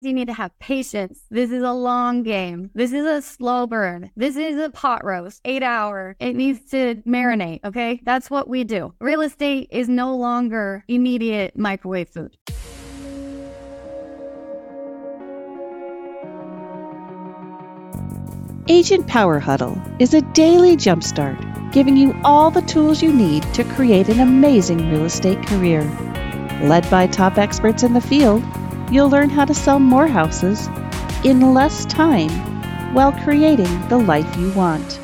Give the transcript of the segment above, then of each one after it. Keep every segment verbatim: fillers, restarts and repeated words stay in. You need to have patience. This is a long game. This is a slow burn. This is a pot roast, eight hour. It needs to marinate, okay? That's what we do. Real estate is no longer immediate microwave food. Agent Power Huddle is a daily jumpstart, giving you all the tools you need to create an amazing real estate career. Led by top experts in the field, you'll learn how to sell more houses in less time while creating the life you want.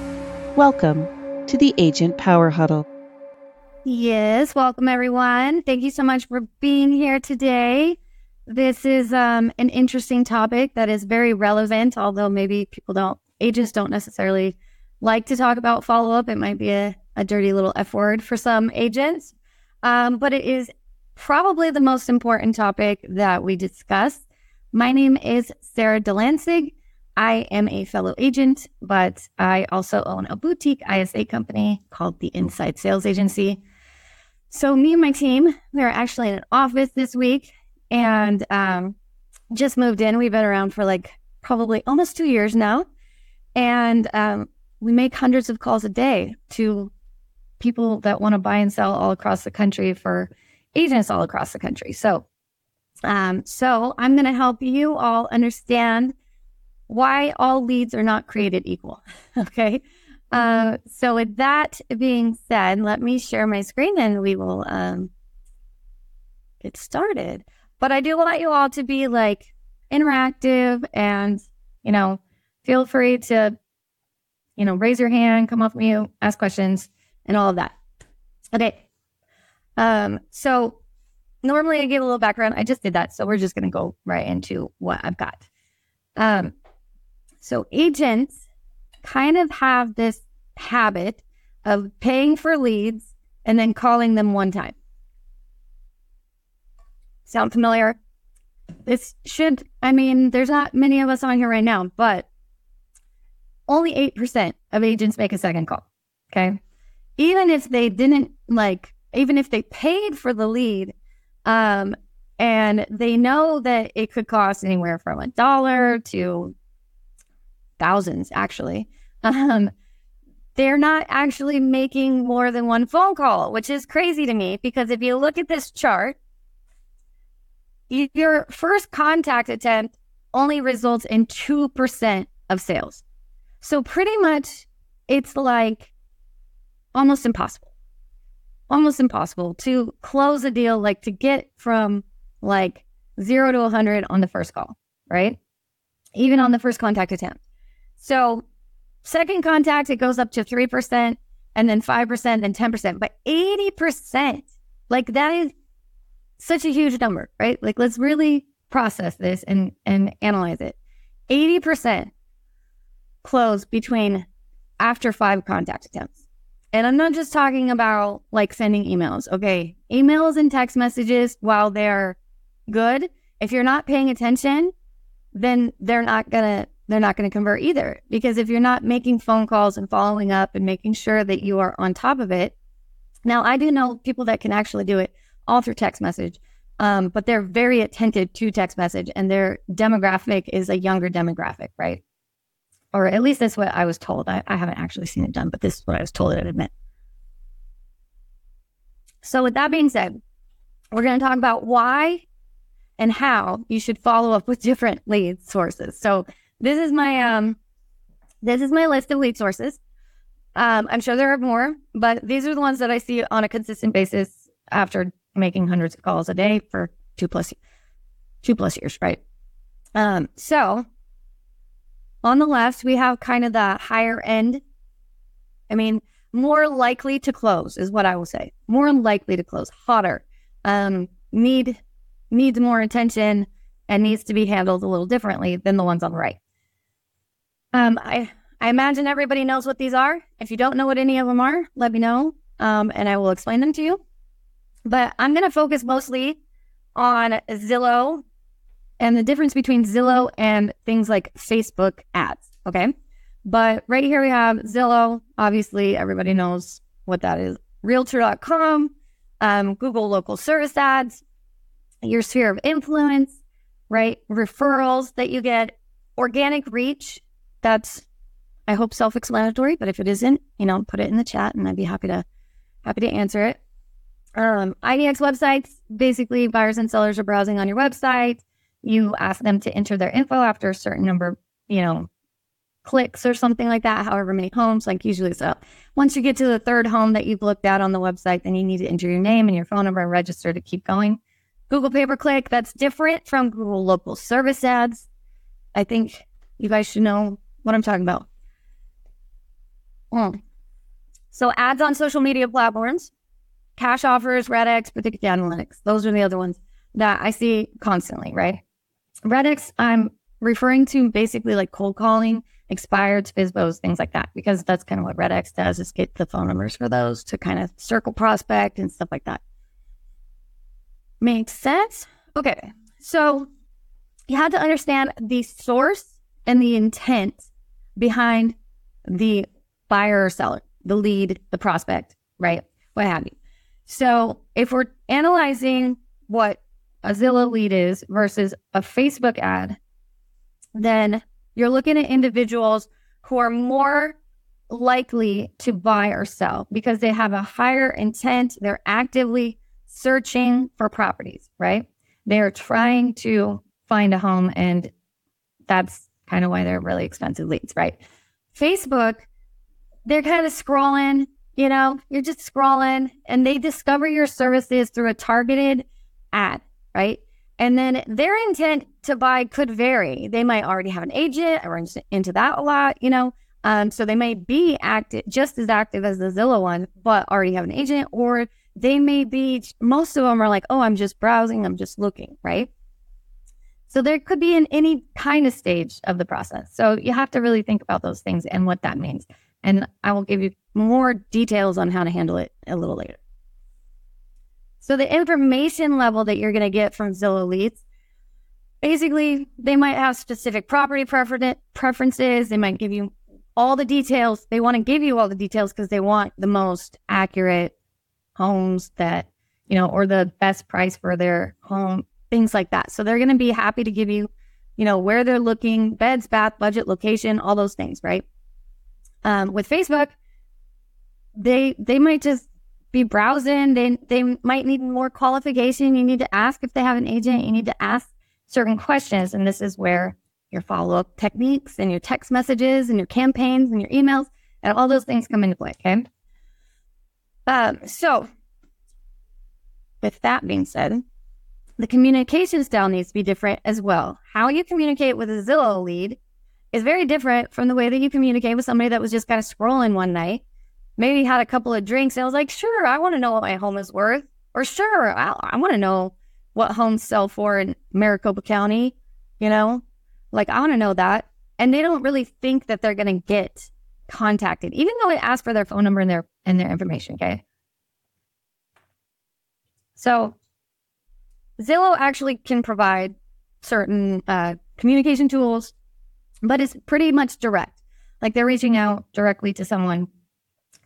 Welcome to the Agent Power Huddle. Yes, welcome everyone. Thank you so much for being here today. This is um, an interesting topic that is very relevant, although maybe people don't, agents don't necessarily like to talk about follow-up. It might be a, a dirty little F word for some agents, um, but it is probably the most important topic that we discuss. My name is Sarah Delansig. I am a fellow agent, but I also own a boutique I S A company called the Inside Sales Agency. So me and my team, we are actually in an office this week and um, just moved in. We've been around for like probably almost two years now. And um, we make hundreds of calls a day to people that want to buy and sell all across the country for agents all across the country. So, um, so I'm going to help you all understand why all leads are not created equal. Okay. Uh, so with that being said, let me share my screen and we will um, get started. But I do want you all to be like interactive and, you know, feel free to, you know, raise your hand, come off mute, ask questions and all of that. Okay. Um, so normally I give a little background. I just did that. So we're just going to go right into what I've got. Um, so agents kind of have this habit of paying for leads and then calling them one time. Sound familiar? This should, I mean, there's not many of us on here right now, but only eight percent of agents make a second call. Okay. Even if they didn't like, even if they paid for the lead um, and they know that it could cost anywhere from a dollar to thousands, actually, um, they're not actually making more than one phone call, which is crazy to me because if you look at this chart, your first contact attempt only results in two percent of sales. So pretty much it's like almost impossible. almost impossible to close a deal, like to get from like zero to one hundred on the first call, right? Even on the first contact attempt. So second contact, it goes up to three percent and then five percent, then ten percent, but eighty percent, like that is such a huge number, right? Like let's really process this and, and analyze it. eighty percent close between after five contact attempts. And I'm not just talking about like sending emails, okay? Emails and text messages, while they're good, if you're not paying attention, then they're not gonna they're not gonna convert either. Because if you're not making phone calls and following up and making sure that you are on top of it, now I do know people that can actually do it all through text message, um, but they're very attentive to text message, and their demographic is a younger demographic, right? Or at least that's what I was told. I, I haven't actually seen it done, but this is what I was told it would meant. So with that being said, we're going to talk about why and how you should follow up with different lead sources. So this is my um, this is my list of lead sources. Um, I'm sure there are more, but these are the ones that I see on a consistent basis after making hundreds of calls a day for two plus two plus years, right? Um, so. On the left, we have kind of the higher end. I mean, more likely to close is what I will say. More likely to close, hotter, um, need needs more attention and needs to be handled a little differently than the ones on the right. Um, I, I imagine everybody knows what these are. If you don't know what any of them are, let me know, um, and I will explain them to you. But I'm going to focus mostly on Zillow and the difference between Zillow and things like Facebook ads, okay? But right here we have Zillow. Obviously, everybody knows what that is. Realtor dot com, um, Google local service ads, your sphere of influence, right? Referrals that you get, organic reach. That's, I hope, self-explanatory, but if it isn't, you know, put it in the chat and I'd be happy to, happy to answer it. Um, I D X websites, basically buyers and sellers are browsing on your website. You ask them to enter their info after a certain number, you know, clicks or something like that, however many homes, like usually. So once you get to the third home that you've looked at on the website, then you need to enter your name and your phone number and register to keep going. Google pay-per-click, that's different from Google local service ads. I think you guys should know what I'm talking about. Mm. So ads on social media platforms, cash offers, Red X, predictive analytics. Those are the other ones that I see constantly, right? Red X, I'm referring to basically like cold calling, expired, FSBOs, things like that, because that's kind of what Red X does, is get the phone numbers for those to kind of circle prospect and stuff like that. Makes sense? Okay, so you had to understand the source and the intent behind the buyer or seller, the lead, the prospect, right? What have you. So if we're analyzing what a Zillow lead is versus a Facebook ad, then you're looking at individuals who are more likely to buy or sell because they have a higher intent. They're actively searching for properties, right? They are trying to find a home, and that's kind of why they're really expensive leads, right? Facebook, they're kind of scrolling, you know, you're just scrolling, and they discover your services through a targeted ad, right? And then their intent to buy could vary. They might already have an agent, or into that a lot, you know. Um, so they may be active, just as active as the Zillow one, but already have an agent, or they may be, most of them are like, oh, I'm just browsing, I'm just looking, right? So there could be in any kind of stage of the process. So you have to really think about those things and what that means. And I will give you more details on how to handle it a little later. So the information level that you're going to get from Zillow leads, basically, they might have specific property prefer- preferences. They might give you all the details. They want to give you all the details because they want the most accurate homes that, you know, or the best price for their home, things like that. So they're going to be happy to give you, you know, where they're looking, beds, bath, budget, location, all those things, right? Um, with Facebook, they they might just be browsing. They they might need more qualification. You need to ask if they have an agent. You need to ask certain questions. And this is where your follow-up techniques and your text messages and your campaigns and your emails and all those things come into play, okay? Um, so with that being said, the communication style needs to be different as well. How you communicate with a Zillow lead is very different from the way that you communicate with somebody that was just kind of scrolling one night, maybe had a couple of drinks and was like, sure, I want to know what my home is worth, or sure, I, I want to know what homes sell for in Maricopa County, you know, like I want to know that. And they don't really think that they're going to get contacted, even though it asks for their phone number and their, and their information, okay? So Zillow actually can provide certain uh, communication tools, but it's pretty much direct. Like they're reaching out directly to someone.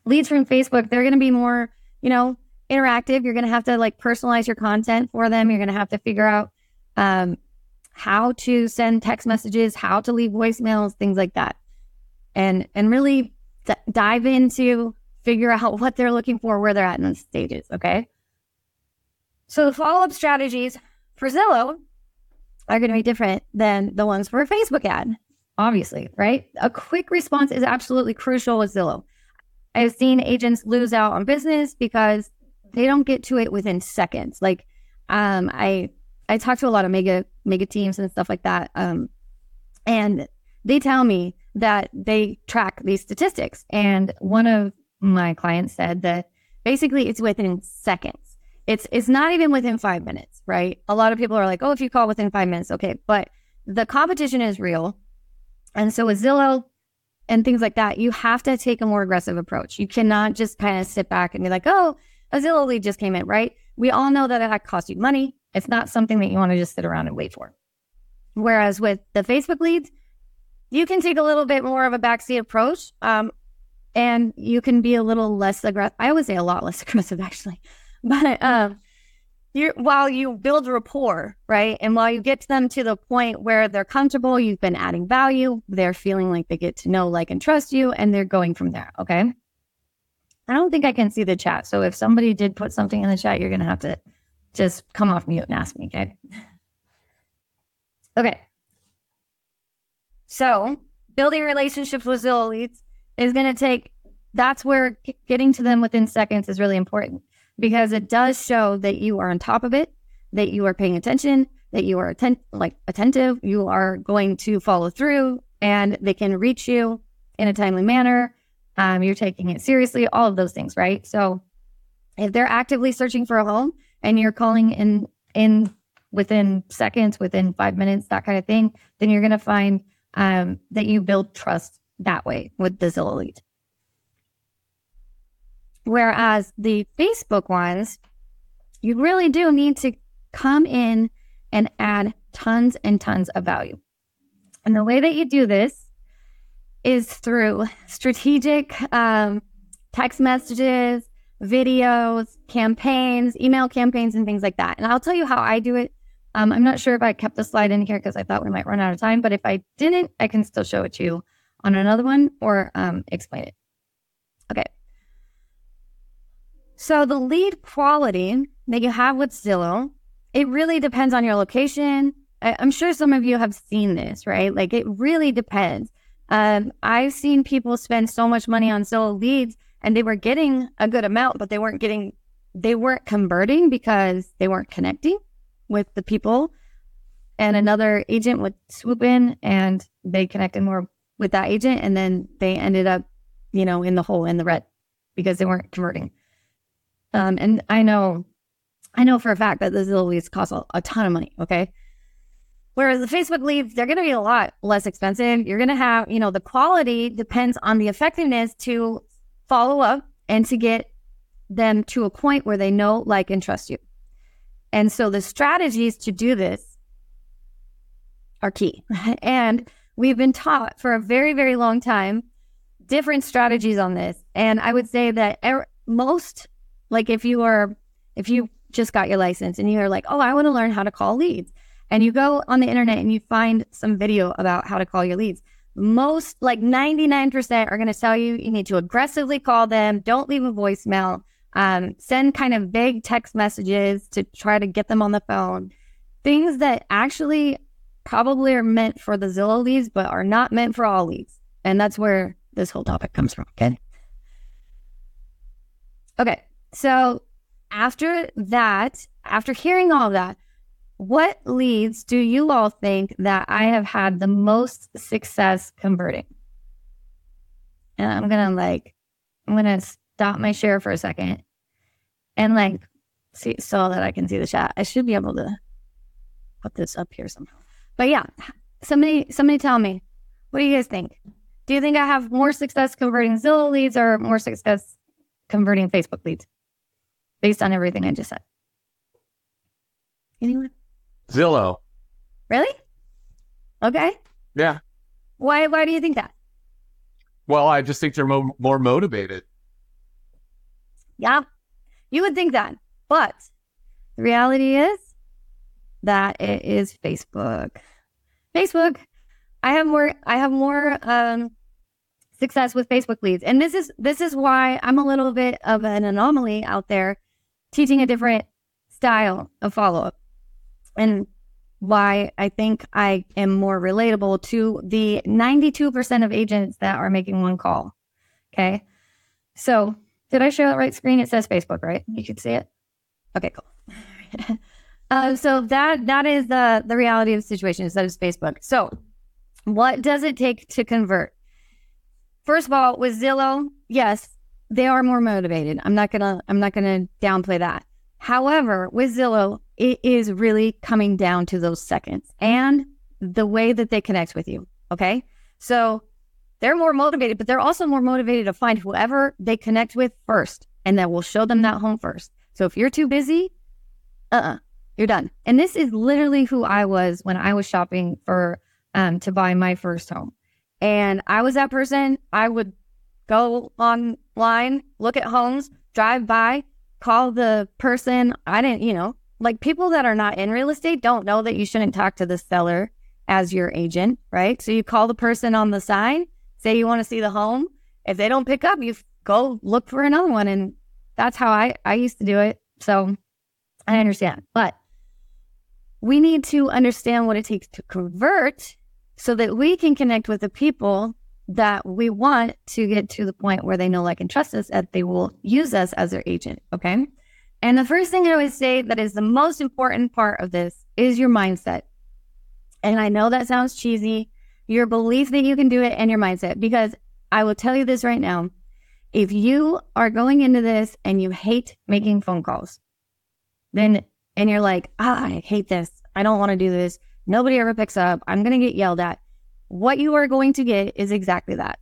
Leads from Facebook, they're going to be more, you know, interactive. You're going to have to like personalize your content for them. You're going to have to figure out um, how to send text messages, how to leave voicemails, things like that. And and really d- dive into, figure out what they're looking for, where they're at in those stages, okay? So the follow-up strategies for Zillow are going to be different than the ones for a Facebook ad. Obviously, right? A quick response is absolutely crucial with Zillow. I've seen agents lose out on business because they don't get to it within seconds. Like um, I I talk to a lot of mega mega teams and stuff like that. Um, and they tell me that they track these statistics. And one of my clients said that basically it's within seconds. It's, it's not even within five minutes, right? A lot of people are like, oh, if you call within five minutes, okay. But the competition is real. And so with Zillow and things like that, you have to take a more aggressive approach. You cannot just kind of sit back and be like, oh, a Zillow lead just came in, right? We all know that that costs you money. It's not something that you want to just sit around and wait for. Whereas with the Facebook leads, you can take a little bit more of a backseat approach um, and you can be a little less aggressive. I always say a lot less aggressive, actually. But uh, you're, while you build rapport, right? And while you get to them to the point where they're comfortable, you've been adding value, they're feeling like they get to know, like, and trust you, and they're going from there, okay? I don't think I can see the chat. So if somebody did put something in the chat, you're going to have to just come off mute and ask me, okay? Okay. So building relationships with Zillow leads is going to take, that's where getting to them within seconds is really important, because it does show that you are on top of it, that you are paying attention, that you are atten- like attentive, you are going to follow through, and they can reach you in a timely manner. Um, you're taking it seriously, all of those things, right? So if they're actively searching for a home and you're calling in, in within seconds, within five minutes, that kind of thing, then you're going to find um, that you build trust that way with the Zillow lead. Whereas the Facebook ones, you really do need to come in and add tons and tons of value. And the way that you do this is through strategic um, text messages, videos, campaigns, email campaigns, and things like that. And I'll tell you how I do it. Um, I'm not sure if I kept the slide in here because I thought we might run out of time, but if I didn't, I can still show it to you on another one or um, explain it. Okay. So the lead quality that you have with Zillow, it really depends on your location. I, I'm sure some of you have seen this, right? Like, it really depends. Um, I've seen people spend so much money on Zillow leads, and they were getting a good amount, but they weren't getting, they weren't converting because they weren't connecting with the people. And another agent would swoop in and they connected more with that agent. And then they ended up, you know, in the hole, in the red, because they weren't converting. Um, and I know, I know for a fact that the Zillow leads cost a, a ton of money. Okay. Whereas the Facebook leads, they're going to be a lot less expensive. You're going to have, you know, the quality depends on the effectiveness to follow up and to get them to a point where they know, like, and trust you. And so the strategies to do this are key. And we've been taught for a very, very long time, different strategies on this. And I would say that er- most, like if you are, if you just got your license and you're like, oh, I want to learn how to call leads. And you go on the internet and you find some video about how to call your leads. Most, like ninety-nine percent, are going to tell you you need to aggressively call them. Don't leave a voicemail. Um, send kind of vague text messages to try to get them on the phone. Things that actually probably are meant for the Zillow leads, but are not meant for all leads. And that's where this whole topic comes from. Okay. Okay. So after that, after hearing all that, what leads do you all think that I have had the most success converting? And I'm going to like, I'm going to stop my share for a second and like see so that I can see the chat. I should be able to put this up here somehow. But yeah, somebody, somebody tell me, what do you guys think? Do you think I have more success converting Zillow leads or more success converting Facebook leads based on everything I just said? Anyone? Zillow. Really? Okay. Yeah. Why Why do you think that? Well, I just think they're mo- more motivated. Yeah, you would think that. But the reality is that it is Facebook. Facebook, I have more, I have more um, success with Facebook leads. And this is, this is why I'm a little bit of an anomaly out there teaching a different style of follow-up, and why I think I am more relatable to the ninety-two percent of agents that are making one call. Okay. So did I share the right screen? It says Facebook, right? You can see it. Okay, cool. uh, so that, that is the, the reality of the situation, is that it's Facebook. So what does it take to convert? First of all, with Zillow, yes, they are more motivated. I'm not going to, I'm not going to downplay that. However, with Zillow, it is really coming down to those seconds and the way that they connect with you, okay? So they're more motivated, but they're also more motivated to find whoever they connect with first, and that will show them that home first. So if you're too busy, uh-uh, you're done. And this is literally who I was when I was shopping for um, to buy my first home. And I was that person. I would go online, look at homes, drive by, call the person. I didn't, you know, like people that are not in real estate don't know that you shouldn't talk to the seller as your agent, right? So you call the person on the sign, say you want to see the home. If they don't pick up, you go look for another one. And that's how I, I used to do it. So I understand. But we need to understand what it takes to convert so that we can connect with the people that we want to get to the point where they know, like, and trust us, that they will use us as their agent, okay? And the first thing I always say that is the most important part of this is your mindset. And I know that sounds cheesy, your belief that you can do it and your mindset, because I will tell you this right now. If you are going into this and you hate making phone calls, then, and you're like, ah, I hate this. I don't want to do this. Nobody ever picks up. I'm going to get yelled at. What you are going to get is exactly that.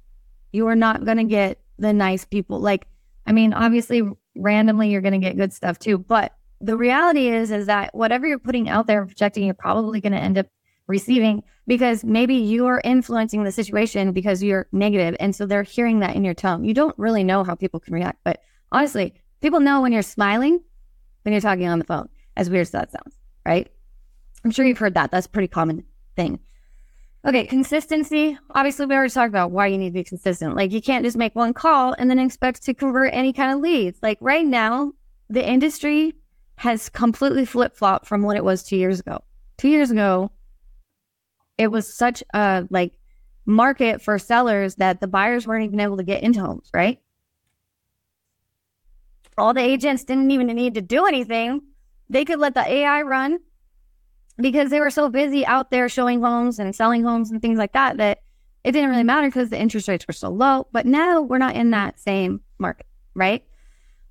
You are not going to get the nice people. Like, I mean, obviously, randomly, you're going to get good stuff too. But the reality is, is that whatever you're putting out there and projecting, you're probably going to end up receiving, because maybe you are influencing the situation because you're negative. And so they're hearing that in your tone. You don't really know how people can react. But honestly, people know when you're smiling, when you're talking on the phone, as weird as that sounds, right? I'm sure you've heard that. That's a pretty common thing. Okay, consistency. Obviously, we already talked about why you need to be consistent. Like, you can't just make one call and then expect to convert any kind of leads. Like, right now, the industry has completely flip-flopped from what it was two years ago. Two years ago, it was such a, like, market for sellers that the buyers weren't even able to get into homes, right? All the agents didn't even need to do anything. They could let the A I run, because they were so busy out there showing homes and selling homes and things like that, that it didn't really matter because the interest rates were so low. But now we're not in that same market, right?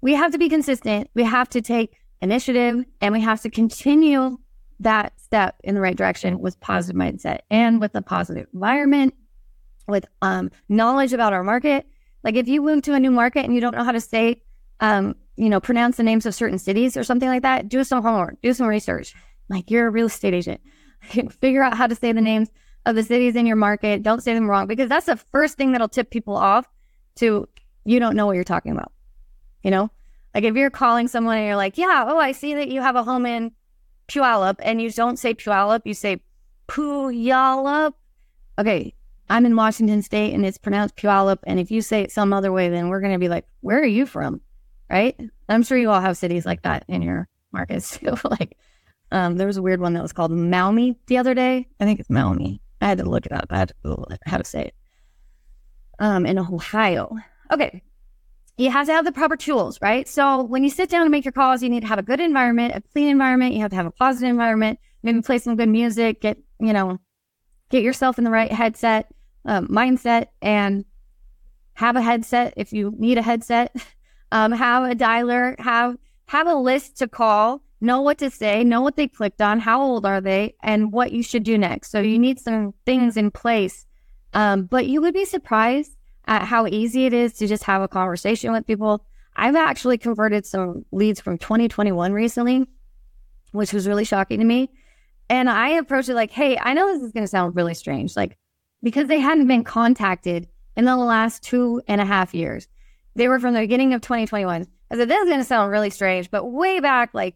We have to be consistent. We have to take initiative, and we have to continue that step in the right direction with positive mindset and with a positive environment, with um, knowledge about our market. Like, if you move to a new market and you don't know how to say, um, you know, pronounce the names of certain cities or something like that, do some homework, do some research. Like, you're a real estate agent. Figure out how to say the names of the cities in your market. Don't say them wrong, because that's the first thing that'll tip people off to you don't know what you're talking about. You know, like, if you're calling someone and you're like, yeah, oh, I see that you have a home in Puyallup, and you don't say Puyallup, you say Puyallup. Okay, I'm in Washington State and it's pronounced Puyallup. And if you say it some other way, then we're going to be like, where are you from? Right? I'm sure you all have cities like that in your markets too. Like, Um, there was a weird one that was called Maumy the other day. I think it's Maumy. I had to look it up. I had to Google it, how to say it. Um, in Ohio. Okay. You have to have the proper tools, right? So when you sit down and make your calls, you need to have a good environment, a clean environment. You have to have a positive environment. Maybe play some good music. Get, you know, get yourself in the right headset, um, mindset, and have a headset if you need a headset. Um, have a dialer. Have have a list to call. Know what to say, know what they clicked on, how old are they, and what you should do next. So you need some things in place. Um, but you would be surprised at how easy it is to just have a conversation with people. I've actually converted some leads from twenty twenty-one recently, which was really shocking to me. And I approached it like, hey, I know this is going to sound really strange, like, because they hadn't been contacted in the last two and a half years. They were from the beginning of twenty twenty-one. I said, this is going to sound really strange, but way back, like,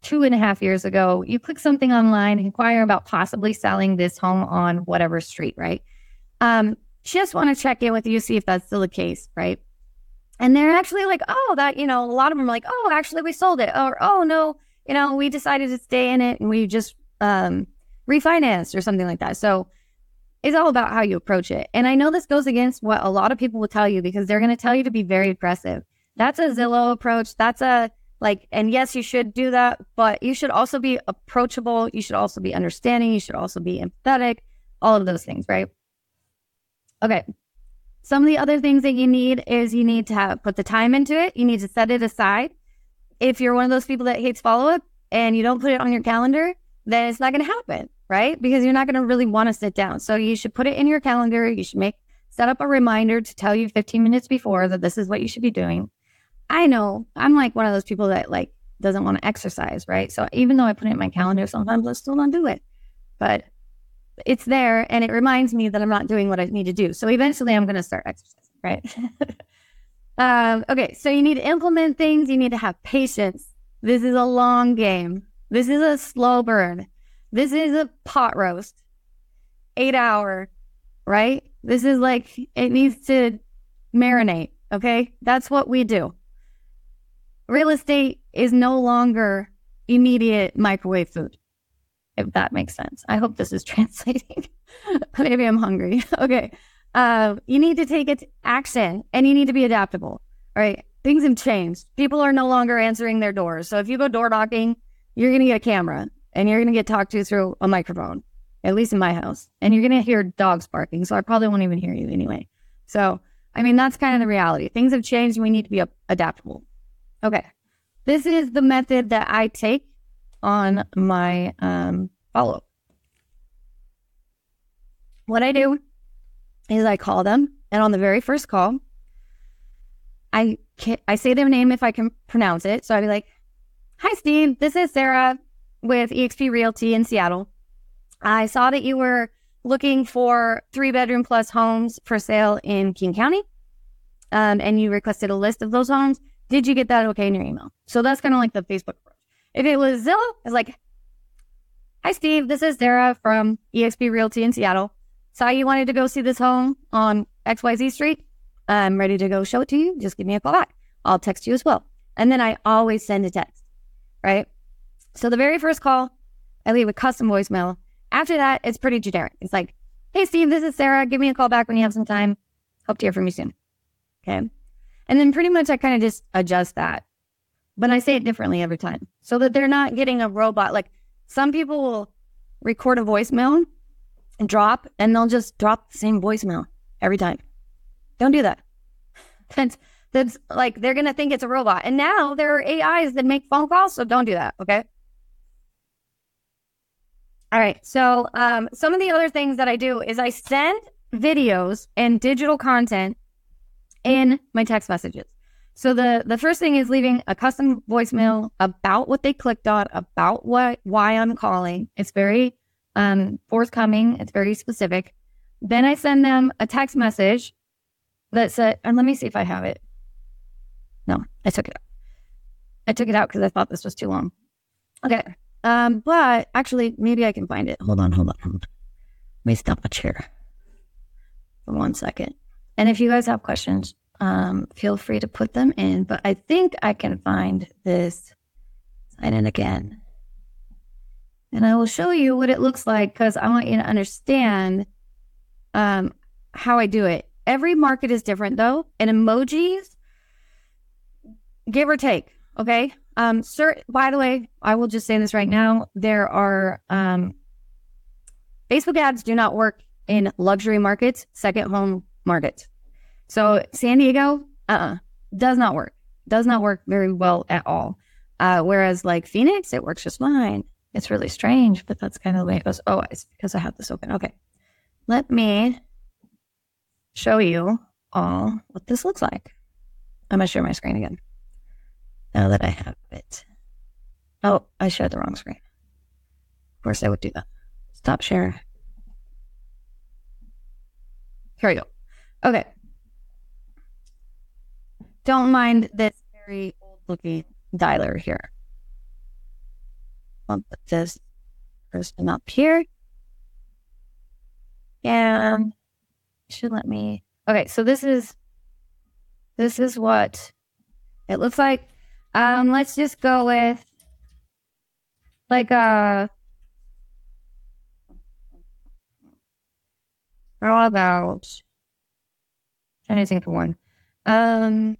two and a half years ago, you click something online, inquire about possibly selling this home on whatever street, right? Um, just want to check in with you, see if that's still the case, right? And they're actually like, oh, that, you know, a lot of them are like, oh, actually we sold it. Or, oh no, you know, we decided to stay in it and we just um, refinanced or something like that. So it's all about how you approach it. And I know this goes against what a lot of people will tell you, because they're going to tell you to be very aggressive. That's a Zillow approach. That's a Like, and yes, you should do that, but you should also be approachable. You should also be understanding. You should also be empathetic, all of those things, right? Okay. Some of the other things that you need is you need to have, put the time into it. You need to set it aside. If you're one of those people that hates follow-up and you don't put it on your calendar, then it's not going to happen, right? Because you're not going to really want to sit down. So you should put it in your calendar. You should make, set up a reminder to tell you fifteen minutes before that this is what you should be doing. I know I'm like one of those people that like doesn't want to exercise, right? So even though I put it in my calendar, sometimes I still don't do it, but it's there and it reminds me that I'm not doing what I need to do. So eventually I'm going to start exercising, right? um, okay. So you need to implement things. You need to have patience. This is a long game. This is a slow burn. This is a pot roast, eight hour, right? This is like, it needs to marinate, okay? That's what we do. Real estate is no longer immediate microwave food, if that makes sense. I hope this is translating. Maybe I'm hungry. Okay. Uh, you need to take it to action, and you need to be adaptable, right? Things have changed. People are no longer answering their doors. So if you go door knocking, you're going to get a camera, and you're going to get talked to through a microphone, at least in my house. And you're going to hear dogs barking. So I probably won't even hear you anyway. So, I mean, that's kind of the reality. Things have changed, and we need to be adaptable. Okay. This is the method that I take on my um, follow-up. What I do is I call them, and on the very first call, I can, I say their name if I can pronounce it. So I'd be like, "Hi, Steve. This is Sarah with eXp Realty in Seattle. I saw that you were looking for three-bedroom plus homes for sale in King County, um, and you requested a list of those homes. Did you get that okay in your email?" So that's kind of like the Facebook approach. If it was Zillow, it's like, "Hi, Steve. This is Sarah from eXp Realty in Seattle. Saw you wanted to go see this home on X Y Z Street. I'm ready to go show it to you. Just give me a call back. I'll text you as well." And then I always send a text, right? So the very first call, I leave a custom voicemail. After that, it's pretty generic. It's like, "Hey, Steve, this is Sarah. Give me a call back when you have some time. Hope to hear from you soon." Okay. And then pretty much I kind of just adjust that. But I say it differently every time so that they're not getting a robot. Like, some people will record a voicemail and drop, and they'll just drop the same voicemail every time. Don't do that. That's, that's like, they're going to think it's a robot. And now there are A Is that make phone calls, so don't do that, okay? All right, so um, some of the other things that I do is I send videos and digital content in my text messages. So the, the first thing is leaving a custom voicemail about what they clicked on, about what why I'm calling. It's very um, forthcoming. It's very specific. Then I send them a text message that said, and let me see if I have it. No, I took it out. I took it out because I thought this was too long. Okay. Um, but actually, maybe I can find it. Hold on, hold on, hold on. Let me stop my chair for one second. And if you guys have questions, um, feel free to put them in. But I think I can find this. Sign in again. And I will show you what it looks like because I want you to understand um, how I do it. Every market is different, though, and emojis, give or take, okay? Um, sir, by the way, I will just say this right now. There are, um, Facebook ads do not work in luxury markets, second home markets. So San Diego, uh-uh, does not work. Does not work very well at all. Uh, whereas like Phoenix, it works just fine. It's really strange, but that's kind of the way it goes. Oh, it's because I have this open. Okay. Let me show you all what this looks like. I'm going to share my screen again now that I have it. Oh, I shared the wrong screen. Of course I would do that. Stop share. Here we go. Okay. Don't mind this very old looking dialer here. I'll put this person up here. And should let me. Okay, so this is this is what it looks like. Um, let's just go with like a how about trying to think of one. Um,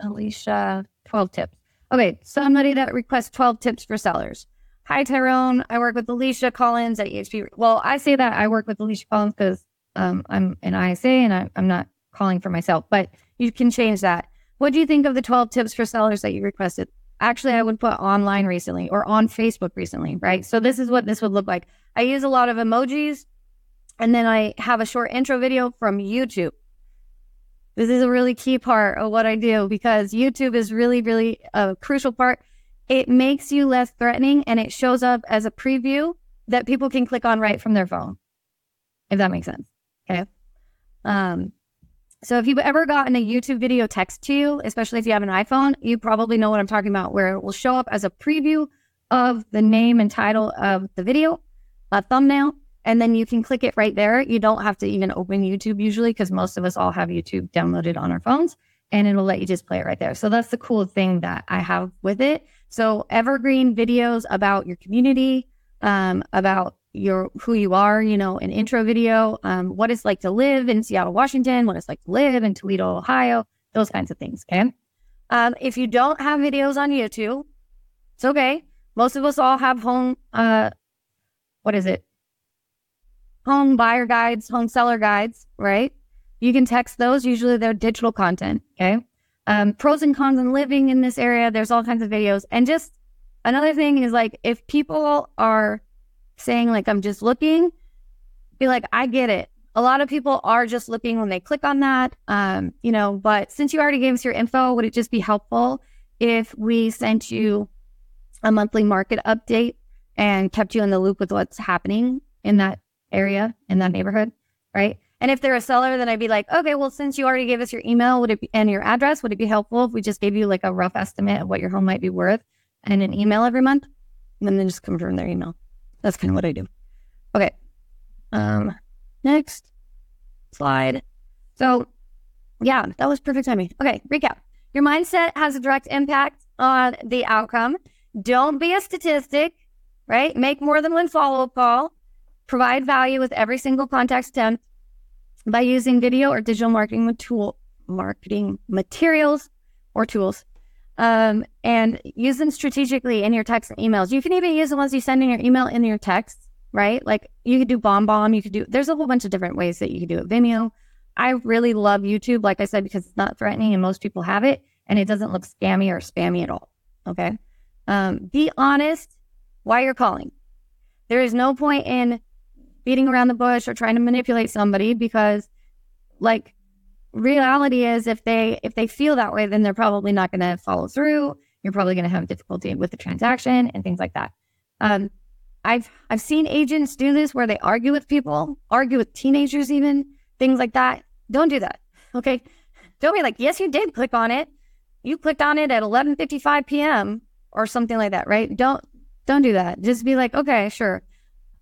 Alicia, twelve tips. Okay, somebody that requests twelve tips for sellers. "Hi, Tyrone. I work with Alicia Collins at eXp." Well, I say that I work with Alicia Collins because um, I'm an I S A and I, I'm not calling for myself, but you can change that. "What do you think of the twelve tips for sellers that you requested?" Actually, I would put online recently or on Facebook recently, right? So this is what this would look like. I use a lot of emojis, and then I have a short intro video from YouTube. This is a really key part of what I do because YouTube is really, really a crucial part. It makes you less threatening, and it shows up as a preview that people can click on right from their phone, if that makes sense. Okay. Um, So if you've ever gotten a YouTube video text to you, especially if you have an iPhone, you probably know what I'm talking about, where it will show up as a preview of the name and title of the video, a thumbnail, and then you can click it right there. You don't have to even open YouTube usually, because most of us all have YouTube downloaded on our phones, and it'll let you just play it right there. So that's the cool thing that I have with it. So evergreen videos about your community, um, about your who you are, you know, an intro video, um, what it's like to live in Seattle, Washington, what it's like to live in Toledo, Ohio, those kinds of things. Okay. Um, if you don't have videos on YouTube, it's okay. Most of us all have home, uh, what is it? Home buyer guides, home seller guides, right? You can text those. Usually they're digital content, okay? Um, pros and cons of living in this area. There's all kinds of videos. And just another thing is, like, if people are saying, like, I'm just looking, be like, I get it. A lot of people are just looking when they click on that, um, you know, but since you already gave us your info, would it just be helpful if we sent you a monthly market update and kept you in the loop with what's happening in that area, in that neighborhood, right? And if they're a seller, then I'd be like, okay, well, since you already gave us your email would it be, and your address, would it be helpful if we just gave you like a rough estimate of what your home might be worth and an email every month? And then they just confirm their email. That's kind of what I do. Okay. Um, next slide. So yeah, that was perfect timing. Okay, recap. Your mindset has a direct impact on the outcome. Don't be a statistic, right? Make more than one follow-up call. Provide value with every single contact attempt by using video or digital marketing tool, marketing materials or tools, um, and use them strategically in your text and emails. You can even use the ones you send in your email in your text, right? Like you could do Bomb Bomb. You could do, there's a whole bunch of different ways that you could do it. Vimeo. I really love YouTube, like I said, because it's not threatening and most people have it, and it doesn't look scammy or spammy at all. Okay. Um, be honest why you're calling. There is no point in beating around the bush or trying to manipulate somebody, because like reality is if they if they feel that way, then they're probably not going to follow through. You're probably going to have difficulty with the transaction and things like that. Um, I've I've seen agents do this where they argue with people, argue with teenagers even, things like that. Don't do that, okay? Don't be like, yes, you did click on it. You clicked on it at eleven fifty-five p.m. or something like that, right? Don't don't do that. Just be like, okay, sure.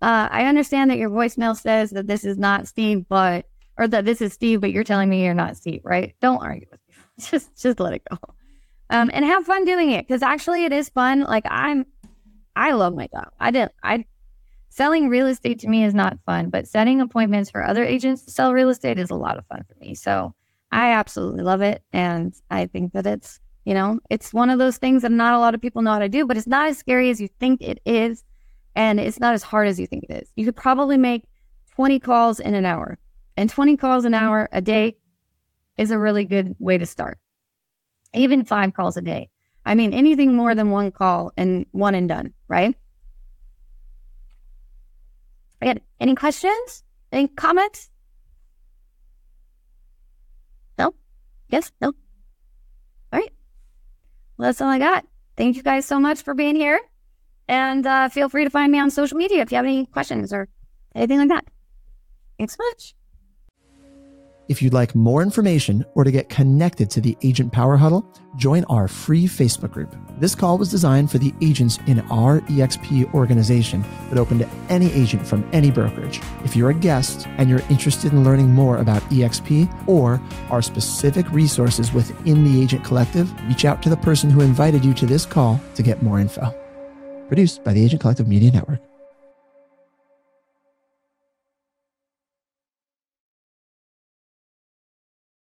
Uh, I understand that your voicemail says that this is not Steve, but, or that this is Steve, but you're telling me you're not Steve, right? Don't argue with me. Just, just let it go. Um, and have fun doing it. Cause actually it is fun. Like I'm, I love my job. I didn't, I, selling real estate to me is not fun, but setting appointments for other agents to sell real estate is a lot of fun for me. So I absolutely love it. And I think that it's, you know, it's one of those things that not a lot of people know how to do, but it's not as scary as you think it is. And it's not as hard as you think it is. You could probably make twenty calls in an hour, and twenty calls an hour a day is a really good way to start. Even five calls a day. I mean, anything more than one call and one and done, right? Again, any questions? Any comments? No? Yes? No? All right. Well, that's all I got. Thank you guys so much for being here. And uh, feel free to find me on social media if you have any questions or anything like that. Thanks so much. If you'd like more information or to get connected to the Agent Power Huddle, join our free Facebook group. This call was designed for the agents in our eXp organization, but open to any agent from any brokerage. If you're a guest and you're interested in learning more about eXp or our specific resources within the Agent Collective, reach out to the person who invited you to this call to get more info. Produced by the Agent Collective Media Network.